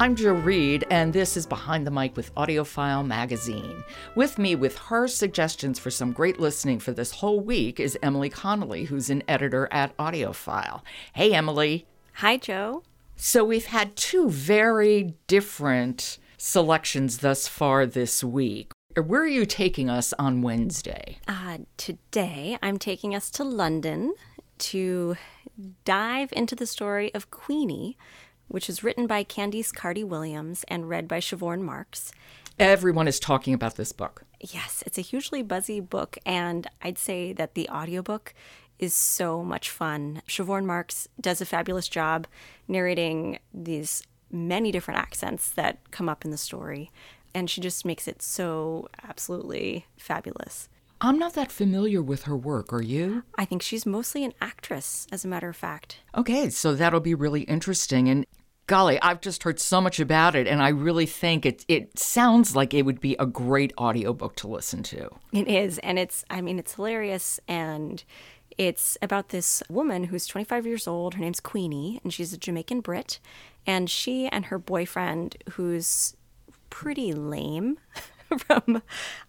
I'm Jill Reed, and this is Behind the Mic with Audiophile Magazine. With me with her suggestions for some great listening for this whole week is Emily Connolly, who's an editor at Audiophile. Hey, Emily. Hi, Joe. So we've had two very different selections thus far this week. Where are you taking us on Wednesday? Today, I'm taking us to London to dive into the story of Queenie, which is written by Candice Carty-Williams and read by Siobhan Marks. Everyone is talking about this book. Yes, it's a hugely buzzy book, and I'd say that the audiobook is so much fun. Siobhan Marks does a fabulous job narrating these many different accents that come up in the story, and she just makes it so absolutely fabulous. I'm not that familiar with her work, are you? I think she's mostly an actress, as a matter of fact. Okay, so that'll be really interesting. And golly, I've just heard so much about it, and I really think it sounds like it would be a great audiobook to listen to. It is, and it's hilarious, and it's about this woman who's 25 years old. Her name's Queenie, and she's a Jamaican Brit, and she and her boyfriend, who's pretty lame from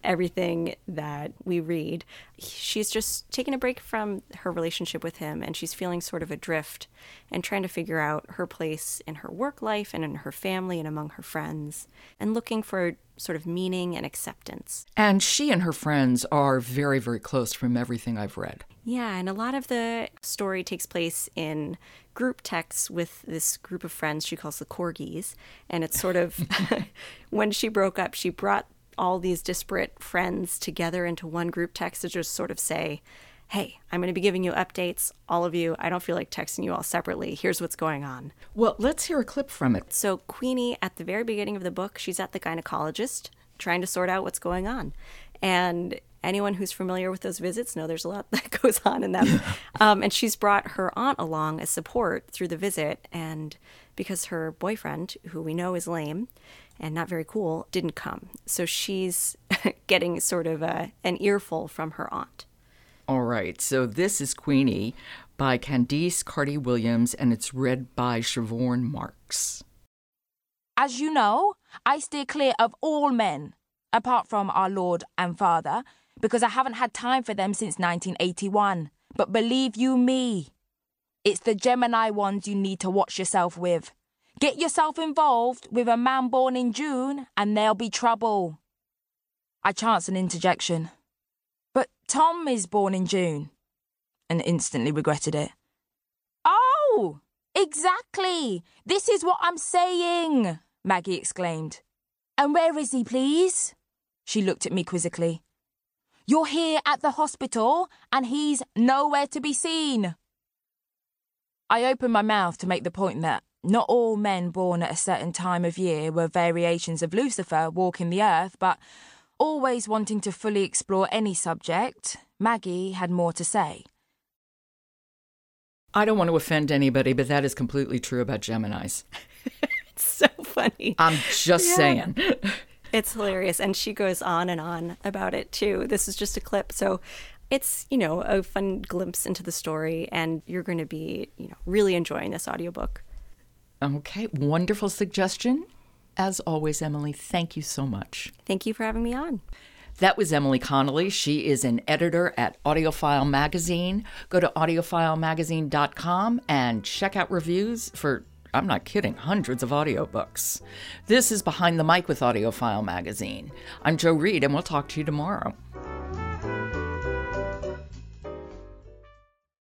everything that we read. She's just taken a break from her relationship with him, and she's feeling sort of adrift and trying to figure out her place in her work life and in her family and among her friends and looking for sort of meaning and acceptance. And she and her friends are very, very close from everything I've read. Yeah, and a lot of the story takes place in group texts with this group of friends she calls the Corgis. And it's sort of when she broke up, she brought all these disparate friends together into one group text to just sort of say, hey, I'm going to be giving you updates, all of you. I don't feel like texting you all separately. Here's what's going on. Well, let's hear a clip from it. So Queenie, at the very beginning of the book, she's at the gynecologist trying to sort out what's going on. And anyone who's familiar with those visits know there's a lot that goes on in them. And she's brought her aunt along as support through the visit. And because her boyfriend, who we know is lame and not very cool, didn't come. So she's getting sort of an earful from her aunt. All right, so this is Queenie by Candice Carty-Williams, and it's read by Siobhan Marks. As you know, I steer clear of all men, apart from our Lord and Father, because I haven't had time for them since 1981. But believe you me, it's the Gemini ones you need to watch yourself with. Get yourself involved with a man born in June and there'll be trouble. I chance an interjection. But Tom is born in June. And instantly regretted it. Oh, exactly. This is what I'm saying, Maggie exclaimed. And where is he, please? She looked at me quizzically. You're here at the hospital and he's nowhere to be seen. I opened my mouth to make the point that not all men born at a certain time of year were variations of Lucifer walking the earth, but always wanting to fully explore any subject, Maggie had more to say. I don't want to offend anybody, but that is completely true about Geminis. It's so funny. I'm just saying. It's hilarious, and she goes on and on about it, too. This is just a clip, so it's, a fun glimpse into the story, and you're going to be, really enjoying this audiobook. Okay, wonderful suggestion. As always, Emily, thank you so much. Thank you for having me on. That was Emily Connolly. She is an editor at Audiophile Magazine. Go to audiophilemagazine.com and check out reviews for, I'm not kidding, hundreds of audiobooks. This is Behind the Mic with Audiophile Magazine. I'm Joe Reed, and we'll talk to you tomorrow.